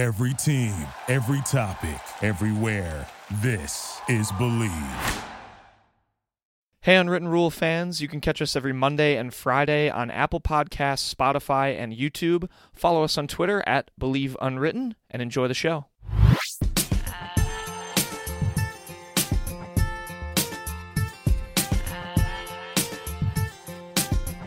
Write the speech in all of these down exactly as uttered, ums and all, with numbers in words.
Every team, every topic, everywhere. This is Believe. Hey, Unwritten Rule fans, you can catch us every Monday and Friday on Apple Podcasts, Spotify, and YouTube. Follow us on Twitter at Believe Unwritten and enjoy the show.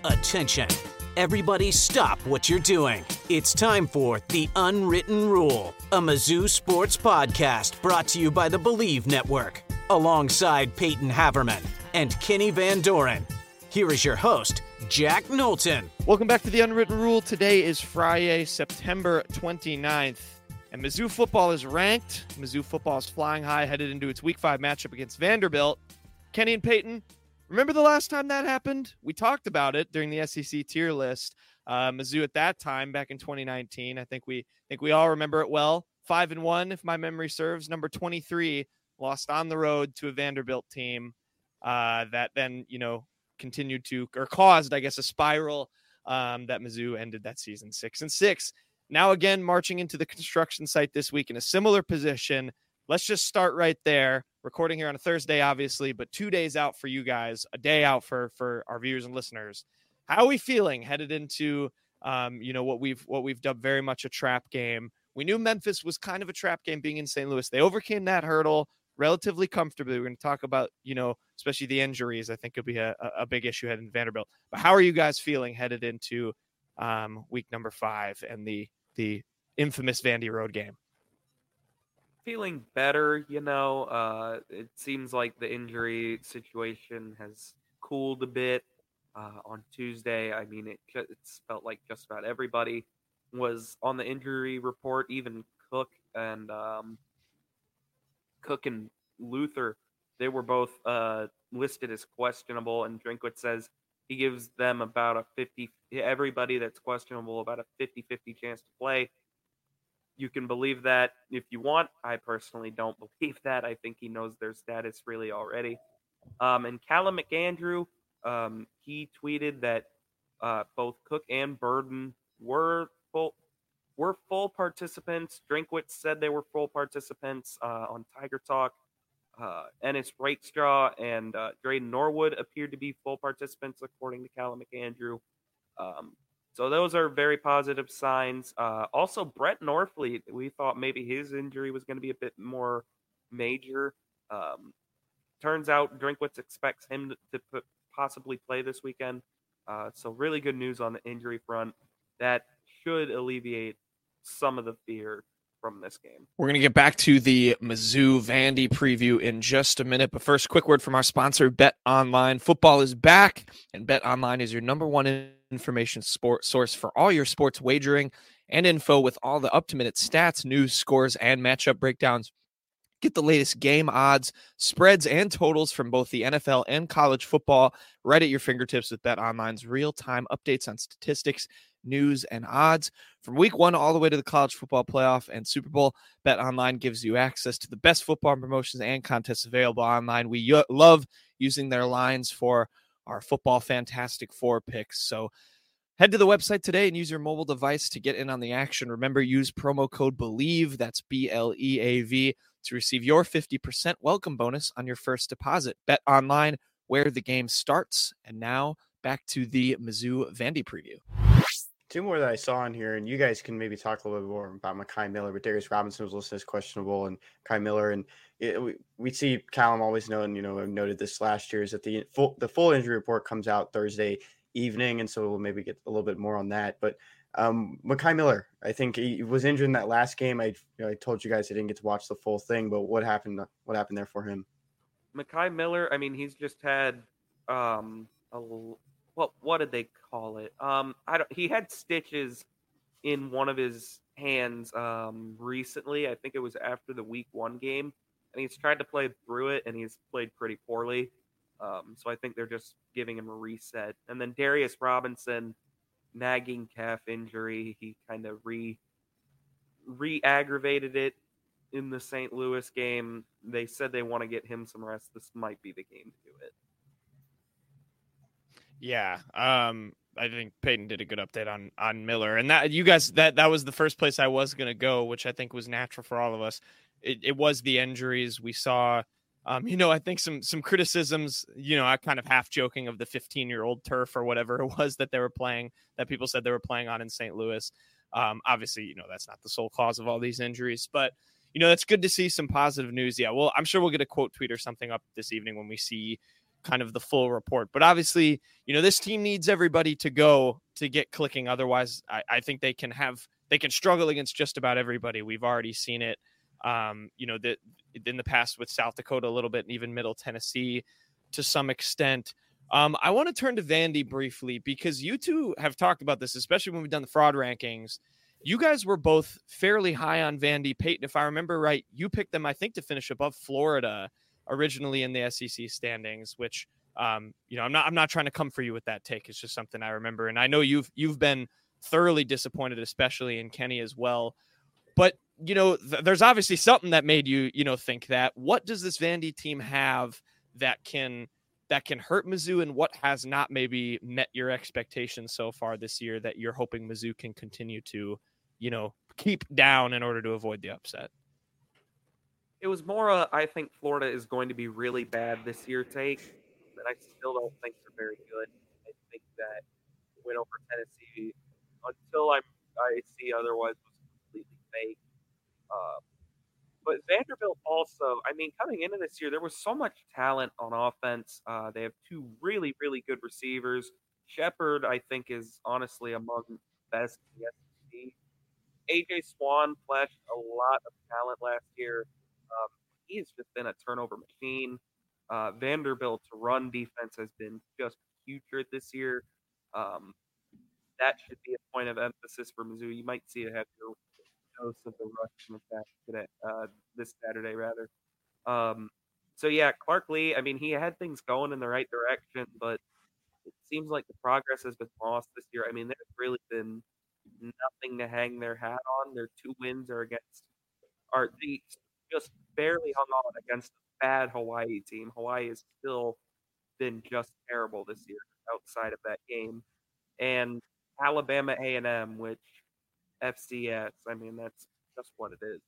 Attention. Everybody stop what you're doing. It's time for The Unwritten Rule, a Mizzou sports podcast brought to you by the Believe Network, alongside Peyton Haverman and Kenny Van Doren. Here is your host, Jack Knowlton. Welcome back to The Unwritten Rule. Today is Friday, September twenty-ninth, and Mizzou football is ranked. Mizzou football is flying high, headed into its week five matchup against Vanderbilt. Kenny and Peyton, remember the last time that happened? We talked about it during the S E C tier list. Uh, Mizzou at that time, back in twenty nineteen, I think we think we all remember it well. Five and one, if my memory serves. Number twenty-three lost on the road to a Vanderbilt team uh, that then, you know, continued to or caused, I guess, a spiral um, that Mizzou ended that season six and six. Now again, marching into the construction site this week in a similar position. Let's just start right there. Recording here on a Thursday, obviously, but two days out for you guys, a day out for for our viewers and listeners. How are we feeling headed into, um, you know, what we've what we've dubbed very much a trap game? We knew Memphis was kind of a trap game being in Saint Louis. They overcame that hurdle relatively comfortably. We're going to talk about, you know, especially the injuries. I think it'll be a, a big issue heading to Vanderbilt. But how are you guys feeling headed into um, week number five and the the infamous Vandy road game? Feeling better, you know. Uh, it seems like the injury situation has cooled a bit. Uh, on Tuesday, I mean, it it's felt like just about everybody was on the injury report, even Cook and um, Cook and Luther. They were both uh, listed as questionable, and Drinkwitz says he gives them about a fifty. Everybody that's questionable about a fifty-fifty chance to play. You can believe that if you want. I personally don't believe that. I think he knows their status really already. Um, and Callum McAndrew. Um, he tweeted that uh, both Cook and Burden were full were full participants. Drinkwitz said they were full participants uh, on Tiger Talk. Uh, Ennis Wrightstraw and uh, Drayden Norwood appeared to be full participants, according to Callum McAndrew. Um, so those are very positive signs. Uh, also, Brett Norfleet, we thought maybe his injury was going to be a bit more major. Um, turns out Drinkwitz expects him to, to put possibly play this weekend. Uh, so really good news on the injury front. That should alleviate some of the fear from this game. We're going to get back to the Mizzou Vandy preview in just a minute. But first, quick word from our sponsor, Bet Online. Football is back, and Bet Online is your number one information sport source for all your sports wagering and info with all the up-to-minute stats, news, scores, and matchup breakdowns. Get the latest game odds, spreads, and totals from both the N F L and college football right at your fingertips with Bet Online's real-time updates on statistics, news, and odds. From week one all the way to the college football playoff and Super Bowl, Bet Online gives you access to the best football promotions and contests available online. We y- love using their lines for our football Fantastic Four picks. So head to the website today and use your mobile device to get in on the action. Remember, use promo code BELIEVE, that's B L E A V, to receive your fifty percent welcome bonus on your first deposit. Bet Online, where the game starts. And now back to the Mizzou Vandy preview. Two more that I saw on here, and you guys can maybe talk a little bit more about Makai Miller, but Darius Robinson was listed as questionable, and Makai Miller, and it, we, we see Callum always known, you know, I've noted this last year, is that the full, the full injury report comes out Thursday evening, and so we'll maybe get a little bit more on that, but Um, Makai Miller, I think he was injured in that last game. I, you know, I told you guys I didn't get to watch the full thing, but what happened? What happened there for him? Makai Miller, I mean, he's just had um, a what? What did they call it? Um, I don't. He had stitches in one of his hands um, recently. I think it was after the week one game, and he's tried to play through it, and he's played pretty poorly. Um, so I think they're just giving him a reset. And then Darius Robinson, nagging calf injury. He kind of re re-aggravated it in the Saint Louis game. They said they want to get him some rest. This might be the game to do it. Yeah. Um, I think Peyton did a good update on on Miller, and that you guys that that was the first place I was going to go, which I think was natural for all of us. It, it was the injuries we saw. Um, you know, I think some some criticisms, you know, I kind of half joking of the fifteen year old turf or whatever it was that they were playing, that people said they were playing on in Saint Louis. Um, obviously, you know, that's not the sole cause of all these injuries, but you know, that's good to see some positive news. Yeah. Well, I'm sure we'll get a quote tweet or something up this evening when we see kind of the full report, but obviously, you know, this team needs everybody to go to get clicking. Otherwise I, I think they can have, they can struggle against just about everybody. We've already seen it. Um, you know, the, in the past with South Dakota a little bit, and even Middle Tennessee to some extent. Um, I want to turn to Vandy briefly because you two have talked about this, especially when we've done the fraud rankings. You guys were both fairly high on Vandy. Peyton, if I remember right, you picked them, I think, to finish above Florida originally in the S E C standings, which, um, you know, I'm not, I'm not trying to come for you with that take. It's just something I remember. And I know you've, you've been thoroughly disappointed, especially in Kenny as well, but you know, th- there's obviously something that made you, you know, think that. What does this Vandy team have that can, that can hurt Mizzou, and what has not maybe met your expectations so far this year that you're hoping Mizzou can continue to, you know, keep down in order to avoid the upset? It was more, uh, I think Florida is going to be really bad this year take, but I still don't think they're very good. I think that win over Tennessee, until I, I see otherwise, was completely fake. Uh, but Vanderbilt also, I mean, coming into this year, there was so much talent on offense. Uh, they have two really, really good receivers. Shepherd, I think, is honestly among the best in the S E C. A J. Swann flashed a lot of talent last year. Um, he's just been a turnover machine. Uh, Vanderbilt's run defense has been just putrid this year. Um, that should be a point of emphasis for Mizzou. You might see it have your dose of the Russian attack today, uh, this Saturday rather. Um, so yeah, Clark Lee, I mean, he had things going in the right direction, but it seems like the progress has been lost this year. I mean, there's really been nothing to hang their hat on. Their two wins are against, are the just barely hung on against a bad Hawaii team. Hawaii has still been just terrible this year outside of that game. And Alabama A and M, which F C S. I mean, that's just what it is.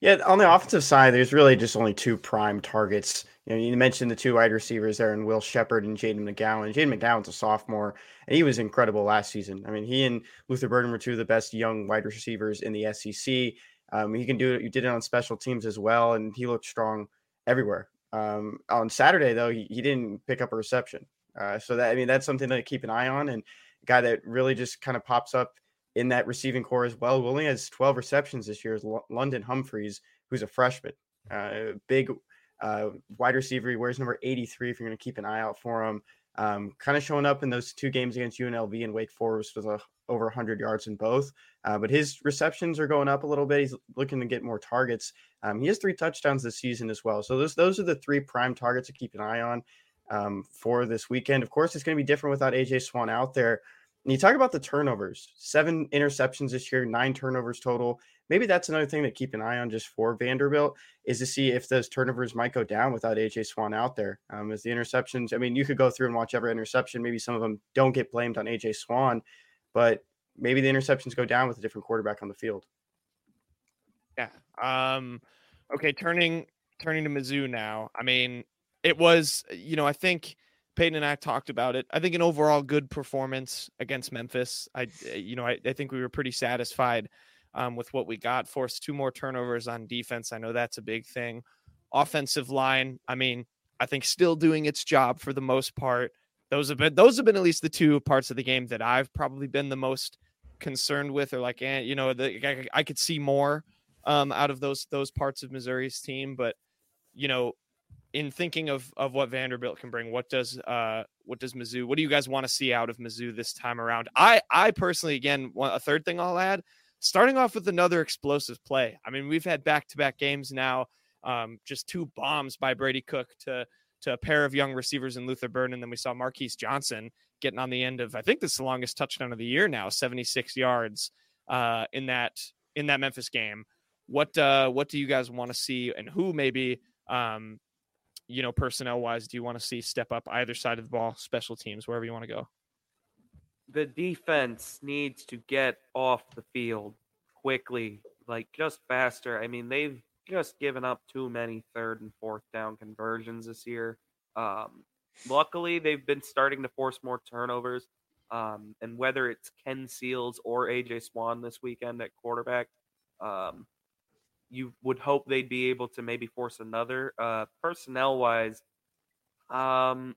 Yeah, on the offensive side, there's really just only two prime targets. You know, you mentioned the two wide receivers there, and Will Shepherd and Jaden McGowan. Jaden McGowan's a sophomore, and he was incredible last season. I mean, he and Luther Burden were two of the best young wide receivers in the S E C. Um, he can do it. You did it on special teams as well, and he looked strong everywhere. Um, on Saturday, though, he, he didn't pick up a reception. Uh, so that I mean, that's something to keep an eye on, and guy that really just kind of pops up in that receiving core as well, who only has twelve receptions this year, is L- London Humphreys, who's a freshman. Uh, big uh, wide receiver. He wears number eighty-three if you're going to keep an eye out for him. Um, kind of showing up in those two games against U N L V and Wake Forest with a, over one hundred yards in both. Uh, but his receptions are going up a little bit. He's looking to get more targets. Um, he has three touchdowns this season as well. So those, those are the three prime targets to keep an eye on. Um, for this weekend. Of course, it's going to be different without A J. Swann out there. And you talk about the turnovers, seven interceptions this year, nine turnovers total. Maybe that's another thing to keep an eye on just for Vanderbilt, is to see if those turnovers might go down without A J. Swann out there. Um, as the interceptions, I mean, you could go through and watch every interception. Maybe some of them don't get blamed on A J. Swann, but maybe the interceptions go down with a different quarterback on the field. Yeah. Um, okay. Turning, turning to Mizzou now. I mean, it was, you know, I think Peyton and I talked about it. I think an overall good performance against Memphis. I, you know, I, I think we were pretty satisfied um, with what we got. Forced two more turnovers on defense. I know that's a big thing. Offensive line, I mean, I think still doing its job for the most part. Those have been, those have been at least the two parts of the game that I've probably been the most concerned with, or like, eh, you know, the, I, I could see more um, out of those, those parts of Missouri's team. But, you know, in thinking of, of what Vanderbilt can bring, what does uh what does Mizzou, what do you guys want to see out of Mizzou this time around? I, I personally, again, one, a third thing I'll add, starting off with another explosive play. I mean, we've had back-to-back games now, um, just two bombs by Brady Cook to, to a pair of young receivers in Luther Burden, and then we saw Marquise Johnson getting on the end of, I think this is the longest touchdown of the year now, seventy-six yards uh, in that in that Memphis game. What uh, what do you guys want to see, and who maybe um, – you know, personnel wise, do you want to see step up either side of the ball, special teams, wherever you want to go? The defense needs to get off the field quickly, like just faster. I mean, they've just given up too many third and fourth down conversions this year. Um, luckily, they've been starting to force more turnovers. Um, and whether it's Ken Seals or A J. Swann this weekend at quarterback, um, you would hope they'd be able to maybe force another. Uh, personnel-wise, um,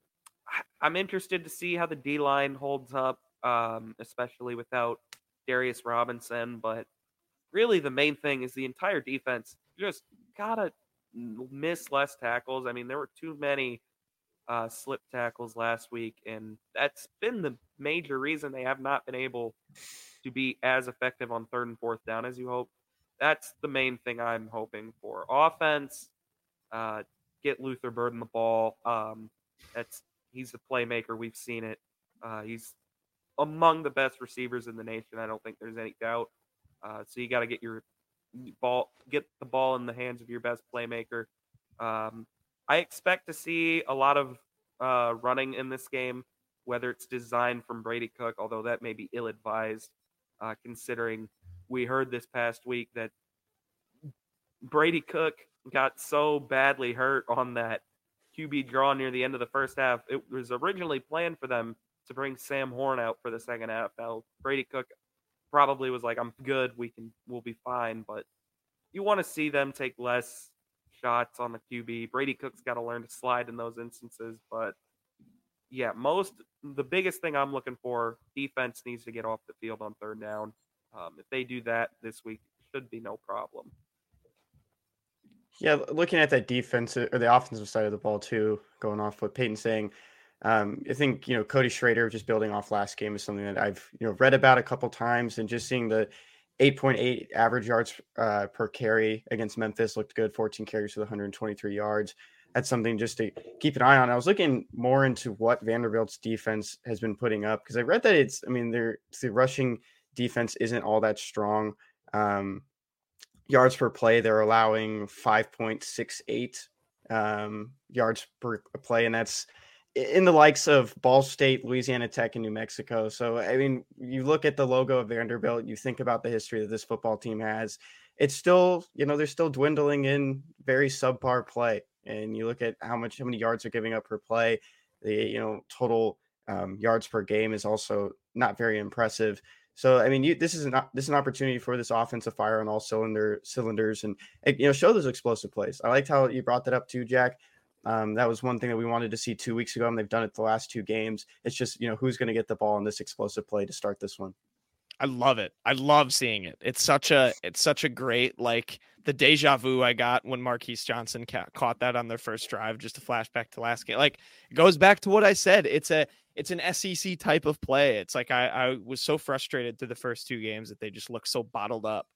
I'm interested to see how the D-line holds up, um, especially without Darius Robinson. But really the main thing is the entire defense just got to miss less tackles. I mean, there were too many uh, slip tackles last week, and that's been the major reason they have not been able to be as effective on third and fourth down as you hope. That's the main thing I'm hoping for. Offense, uh, get Luther Burden the ball. Um, that's he's the playmaker. We've seen it. Uh, he's among the best receivers in the nation. I don't think there's any doubt. Uh, so you got to get your ball, get the ball in the hands of your best playmaker. Um, I expect to see a lot of uh, running in this game, whether it's designed from Brady Cook, although that may be ill-advised, uh, considering we heard this past week that Brady Cook got so badly hurt on that Q B draw near the end of the first half. It was originally planned for them to bring Sam Horn out for the second half. Now, Brady Cook probably was like, I'm good, we can, we'll be fine. But you want to see them take less shots on the Q B. Brady Cook's got to learn to slide in those instances. But yeah, most, the biggest thing I'm looking for, defense needs to get off the field on third down. Um, if they do that this week, it should be no problem. Yeah, looking at that defense or the offensive side of the ball too, going off what Peyton's saying, um, I think, you know, Cody Schrader just building off last game is something that I've, you know, read about a couple times, and just seeing the eight point eight average yards uh, per carry against Memphis looked good. fourteen carries with one hundred twenty-three yards. That's something just to keep an eye on. I was looking more into what Vanderbilt's defense has been putting up, because I read that it's, I mean, they're the rushing defense isn't all that strong. Um, yards per play, they're allowing five point six eight um, yards per play, and that's in the likes of Ball State, Louisiana Tech, and New Mexico. So, I mean, you look at the logo of Vanderbilt, you think about the history that this football team has. It's still, you know, they're still dwindling in very subpar play. And you look at how much, how many yards they're giving up per play. The, you know, total um, yards per game is also not very impressive. So, I mean, you, this is an this is an opportunity for this offense to fire on all cylinder cylinders and, you know, show those explosive plays. I liked how you brought that up too, Jack. Um, that was one thing that we wanted to see two weeks ago, and they've done it the last two games. It's just, you know, who's going to get the ball in this explosive play to start this one. I love it. I love seeing it. It's such a it's such a great, like, the deja vu I got when Marquise Johnson ca- caught that on their first drive. Just a flashback to last game. Like, it goes back to what I said. It's a it's an S E C type of play. It's like I, I was so frustrated through the first two games that they just looked so bottled up,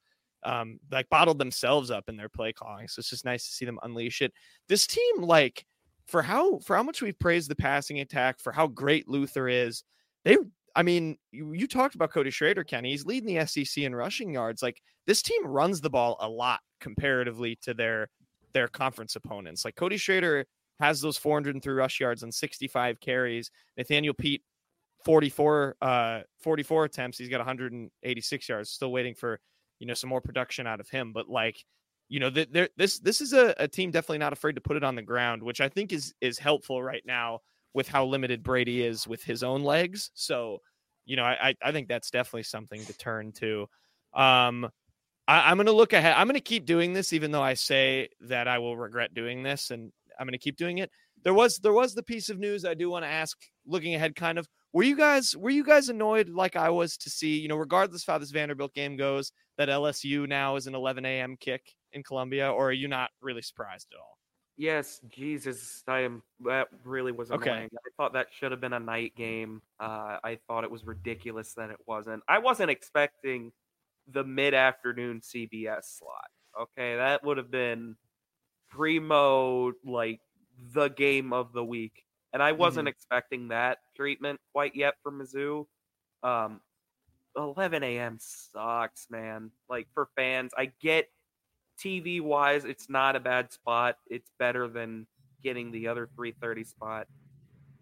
um, like bottled themselves up in their play calling. So it's just nice to see them unleash it. This team, like, for how for how much we've praised the passing attack, for how great Luther is, they. I mean, you, you talked about Cody Schrader, Kenny. He's leading the S E C in rushing yards. Like, this team runs the ball a lot comparatively to their their conference opponents. Like, Cody Schrader has those four hundred three rush yards on sixty-five carries. Nathaniel Pete, forty-four, uh, forty-four attempts. He's got one hundred eighty-six yards. Still waiting for, you know, some more production out of him. But, like, you know, th- this this is a, a team definitely not afraid to put it on the ground, which I think is is helpful right now, with how limited Brady is with his own legs. So, you know, I I think that's definitely something to turn to. Um, I, I'm going to look ahead. I'm going to keep doing this, even though I say that I will regret doing this, and I'm going to keep doing it. There was, there was the piece of news I do want to ask, looking ahead, kind of, were you guys, were you guys annoyed like I was to see, you know, regardless of how this Vanderbilt game goes, that L S U now is an eleven a.m. kick in Columbia, or are you not really surprised at all? Yes, Jesus, I am. That really was annoying. Okay. I thought that should have been a night game. Uh, I thought it was ridiculous that it wasn't. I wasn't expecting the mid-afternoon C B S slot. Okay, that would have been primo, like, the game of the week. And I wasn't mm-hmm. expecting that treatment quite yet from Mizzou. Um, eleven a.m. sucks, man. Like, for fans, I get T V wise, it's not a bad spot. It's better than getting the other three thirty spot.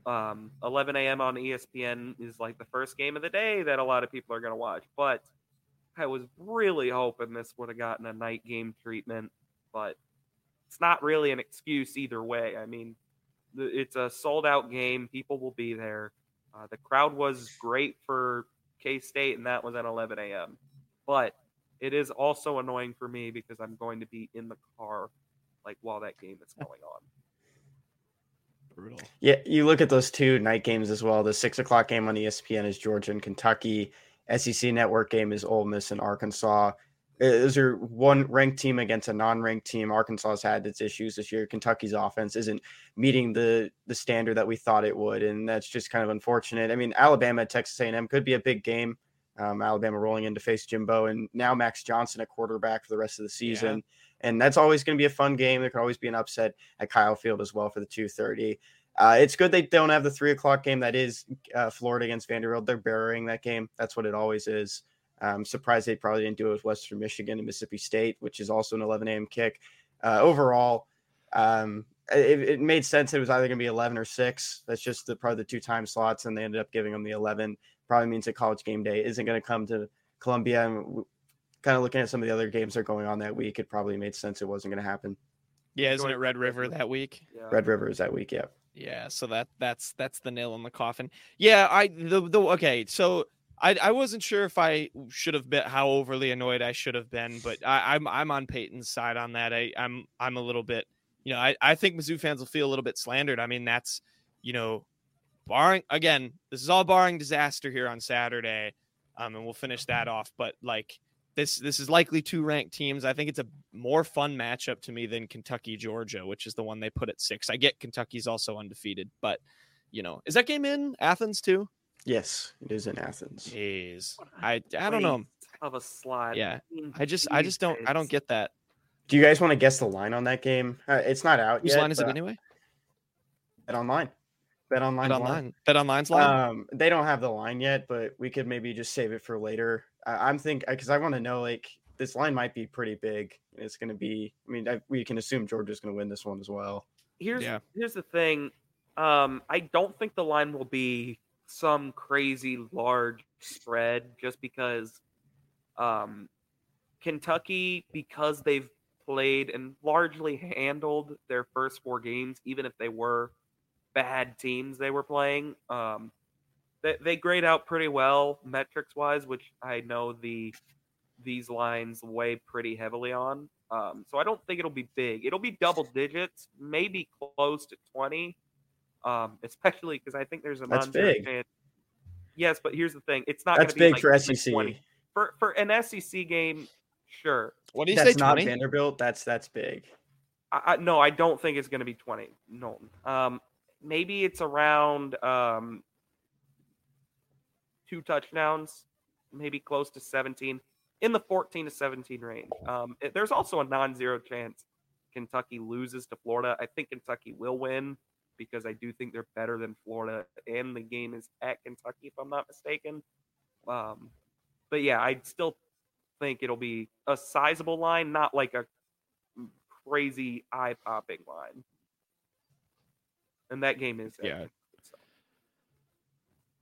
Um, eleven a.m. on E S P N is like the first game of the day that a lot of people are going to watch. But I was really hoping this would have gotten a night game treatment. But it's not really an excuse either way. I mean, it's a sold-out game. People will be there. Uh, the crowd was great for K-State, and that was at eleven a.m. But it is also annoying for me because I'm going to be in the car like while that game is going on. Brutal. Yeah, you look at those two night games as well. The six o'clock game on E S P N is Georgia and Kentucky. S E C Network game is Ole Miss and Arkansas. Those are one ranked team against a non-ranked team. Arkansas has had its issues this year. Kentucky's offense isn't meeting the the standard that we thought it would, and that's just kind of unfortunate. I mean, Alabama, Texas A and M could be a big game. Um, Alabama rolling in to face Jimbo, and now Max Johnson at quarterback for the rest of the season. Yeah. And that's always going to be a fun game. There could always be an upset at Kyle Field as well for the two thirty. Uh, it's good they don't have the three o'clock game. That is uh, Florida against Vanderbilt. They're burying that game. That's what it always is. I'm surprised they probably didn't do it with Western Michigan and Mississippi State, which is also an eleven a.m. kick. Uh, overall, um, it, it made sense. It was either going to be eleven or six. That's just the, probably the two time slots, and they ended up giving them the eleven. Probably means that College Game Day isn't going to come to Columbia. And kind of looking at some of the other games that are going on that week, it probably made sense it wasn't going to happen. Yeah, isn't it Red River that week? Yeah. Red River is that week, yeah. Yeah, so that that's that's the nail in the coffin. Yeah, I the the okay, so. I, I wasn't sure if I should have been how overly annoyed I should have been, but I, I'm I'm on Peyton's side on that. I, I'm I'm a little bit, you know, I, I think Mizzou fans will feel a little bit slandered. I mean, that's, you know, barring again, this is all barring disaster here on Saturday, um, and we'll finish that off. But like this, this is likely two ranked teams. I think it's a more fun matchup to me than Kentucky Georgia, which is the one they put at six. I get Kentucky's also undefeated, but you know, is that game in Athens too? Yes, it is in Athens. Jeez, I I don't know of a slide. Yeah, I just I just don't I don't get that. Do you guys want to guess the line on that game? Uh, it's not out Whose yet. Whose line is it anyway? Bet Online. Bet Online. Bet Online. Bet Online's line. Um, they don't have the line yet, but we could maybe just save it for later. Uh, I'm thinking because I want to know like this line might be pretty big. It's going to be. I mean, I, we can assume Georgia's going to win this one as well. Here's yeah. here's the thing. Um, I don't think the line will be some crazy large spread just because um, Kentucky, because they've played and largely handled their first four games, even if they were bad teams they were playing, um, they, they grade out pretty well metrics-wise, which I know the these lines weigh pretty heavily on. Um, so I don't think it'll be big. It'll be double digits, maybe close to twenty. Um, especially because I think there's a non-Georgia fan. Yes, but here's the thing: it's not. That's be big like for S E C. twenty. For for an S E C game, sure. What do you that's say? That's not twenty? Vanderbilt. That's that's big. I, I, no, I don't think it's going to be twenty, Knowlton. Um, maybe it's around um, two touchdowns, maybe close to seventeen, in the fourteen to seventeen range. Um, it, there's also a non-zero chance Kentucky loses to Florida. I think Kentucky will win, because I do think they're better than Florida, and the game is at Kentucky, if I'm not mistaken. Um, but, yeah, I still think it'll be a sizable line, not like a crazy eye-popping line. And that game is yeah. It, so.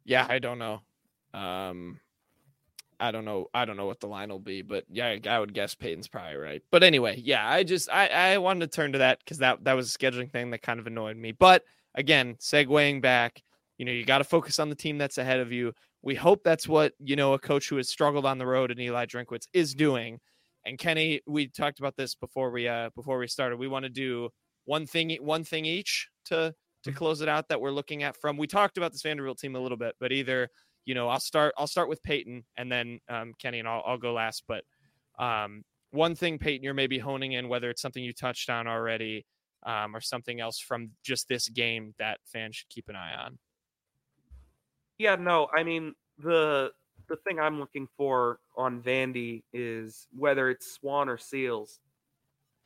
Yeah, I don't know. Um, I don't know. I don't know what the line will be, but, yeah, I would guess Peyton's probably right. But anyway, yeah, I just I, I wanted to turn to that because that, that was a scheduling thing that kind of annoyed me. But, again, segueing back, you know, you got to focus on the team that's ahead of you. We hope that's what, you know, a coach who has struggled on the road in Eli Drinkwitz is doing. And, Kenny, we talked about this before we uh, before we started. We want to do one thing one thing each to to close it out that we're looking at from. We talked about this Vanderbilt team a little bit, but either – You know, I'll start. I'll start with Peyton, and then um, Kenny, and I'll, I'll go last. But um, one thing, Peyton, you're maybe honing in, whether it's something you touched on already, um, or something else from just this game that fans should keep an eye on. Yeah, no, I mean the the thing I'm looking for on Vandy is whether it's Swann or Seals.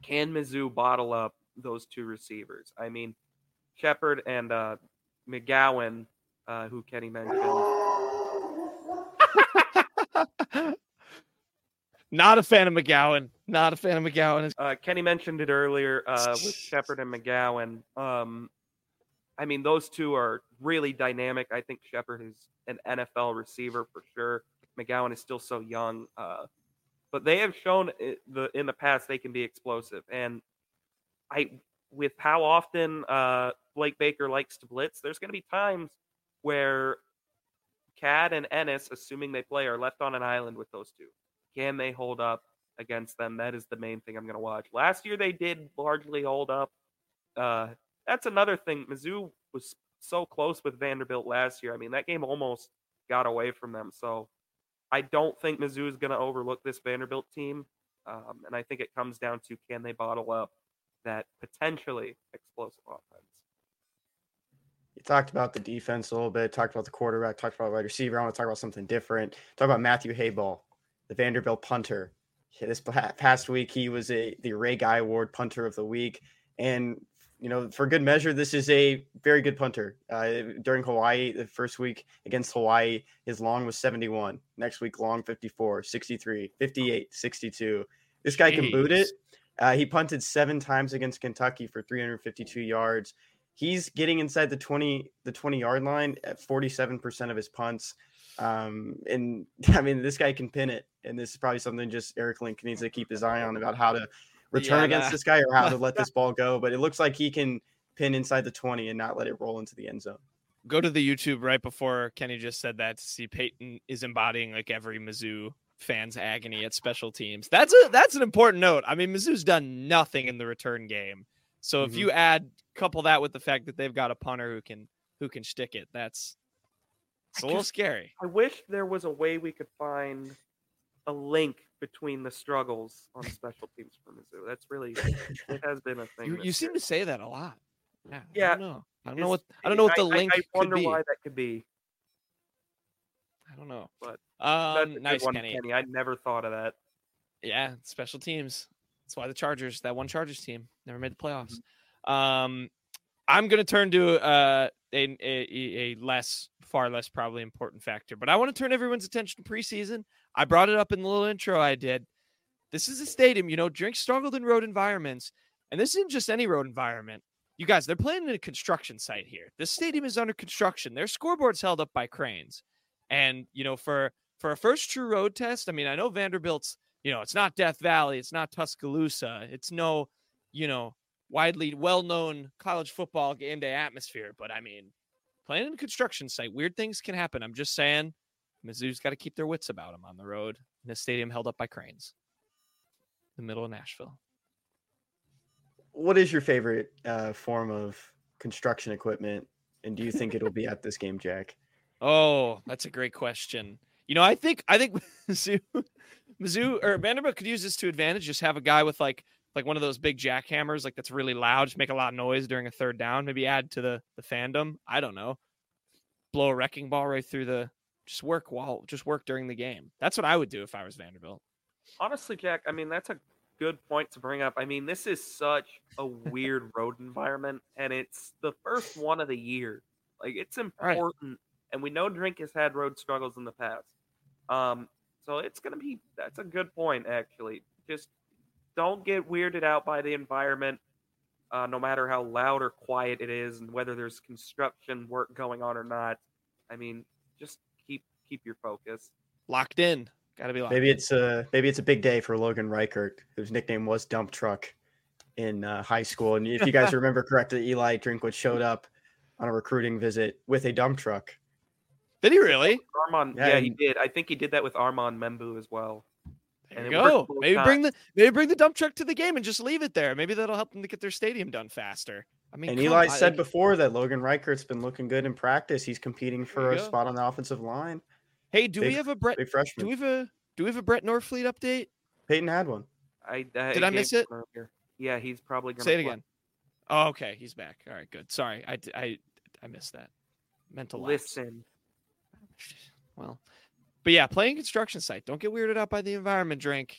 Can Mizzou bottle up those two receivers? I mean, Shepherd and uh, McGowan, uh, who Kenny mentioned. Not a fan of McGowan. Not a fan of McGowan. Uh, Kenny mentioned it earlier uh, with Shepherd and McGowan. Um, I mean, those two are really dynamic. I think Shepherd is an N F L receiver for sure. McGowan is still so young. Uh, but they have shown it, the in the past they can be explosive. And I, with how often uh, Blake Baker likes to blitz, there's going to be times where Cad and Ennis, assuming they play, are left on an island with those two. Can they hold up against them? That is the main thing I'm going to watch. Last year they did largely hold up. Uh, that's another thing. Mizzou was so close with Vanderbilt last year. I mean, that game almost got away from them. So I don't think Mizzou is going to overlook this Vanderbilt team. Um, and I think it comes down to, can they bottle up that potentially explosive offense? You talked about the defense a little bit, talked about the quarterback, talked about wide receiver. I want to talk about something different. Talk about Matthew Hayball, the Vanderbilt punter. This past week, he was a, the Ray Guy Award punter of the week. And, you know, for good measure, this is a very good punter. Uh, during Hawaii, the first week against Hawaii, his long was seventy-one. Next week, long fifty-four, sixty-three, fifty-eight, sixty-two. This guy Jeez. can boot it. Uh, he punted seven times against Kentucky for three hundred fifty-two yards. He's getting inside the twenty, the twenty yard line at forty-seven percent of his punts. Um, and I mean, this guy can pin it. And this is probably something just Eric Link needs to keep his eye on about how to return yeah, against nah. this guy or how to let this ball go. But it looks like he can pin inside the twenty and not let it roll into the end zone. Go to the YouTube right before Kenny just said that to see Peyton is embodying like every Mizzou fan's agony at special teams. That's a, that's an important note. I mean, Mizzou's done nothing in the return game. So mm-hmm. if you add couple that with the fact that they've got a punter who can, who can stick it, that's, it's a I little just, scary. I wish there was a way we could find a link between the struggles on special teams for Mizzou. That's really, it has been a thing. You, you seem to say that a lot. Yeah. yeah. I don't know. I don't know what, I don't know what the I, link I, I wonder could be. Why that could be. I don't know. But um, that's nice, one, Kenny. Kenny. I never thought of that. Yeah. Special teams. That's why the Chargers, that one Chargers team never made the playoffs. Mm-hmm. Um, I'm going to turn to uh, a, a, a less, far less probably important factor, but I want to turn everyone's attention to preseason. I brought it up in the little intro I did. This is a stadium, you know, drinks struggled in road environments, and this isn't just any road environment. You guys, they're playing in a construction site here. This stadium is under construction. Their scoreboard's held up by cranes. And, you know, for, for a first true road test, I mean, I know Vanderbilt's, you know, it's not Death Valley. It's not Tuscaloosa. It's no, you know, widely well-known college football game day atmosphere, but I mean, playing in a construction site, weird things can happen. I'm just saying, Mizzou's got to keep their wits about them on the road in a stadium held up by cranes in the middle of Nashville. What is your favorite uh, form of construction equipment, and do you think it'll be at this game, Jack? Oh, that's a great question. You know, I think I think Mizzou, Mizzou or Vanderbilt could use this to advantage. Just have a guy with like like one of those big jackhammers, like that's really loud, just make a lot of noise during a third down. Maybe add to the the fandom. I don't know. Blow a wrecking ball right through the. Just work while just work during the game. That's what I would do if I was Vanderbilt. Honestly, Jack, I mean that's a good point to bring up. I mean, this is such a weird road environment, and it's the first one of the year. Like it's important, right. And we know Drink has had road struggles in the past. Um, so it's going to be, that's a good point, actually. Just don't get weirded out by the environment, uh, no matter how loud or quiet it is and whether there's construction work going on or not. I mean, just keep, keep your focus locked in. Gotta be locked maybe in. It's a, maybe it's a big day for Logan Reichert, whose nickname was Dump Truck in uh, high school. And if you guys remember correctly, Eli Drinkwitz showed up on a recruiting visit with a dump truck. Did he really? Armand, yeah, yeah, he did. I think he did that with Armand Membu as well. There and you go. Maybe times. bring the maybe bring the dump truck to the game and just leave it there. Maybe that'll help them to get their stadium done faster. I mean, and Eli on. said before that Logan Reichert's been looking good in practice. He's competing for a go. spot on the offensive line. Hey, do big, we have a Brett? Do we have a do we have a Brett Norfleet update? Peyton had one. I, I did. I miss it. Earlier. Yeah, he's probably gonna say it play. again. Oh, okay, he's back. All right, good. Sorry, I I I missed that. Mental. Listen. Lapse. Well, but yeah, playing construction site. Don't get weirded out by the environment, Drink.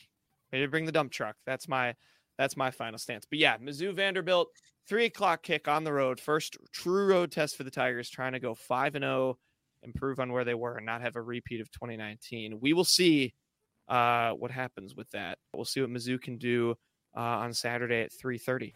Maybe bring the dump truck. That's my that's my final stance. But yeah, Mizzou Vanderbilt, three o'clock kick on the road. First true road test for the Tigers, trying to go five and oh, improve on where they were and not have a repeat of twenty nineteen. We will see uh, what happens with that. We'll see what Mizzou can do uh, on Saturday at three thirty.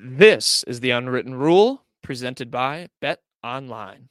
This is the Unwritten Rule, presented by Bet Online.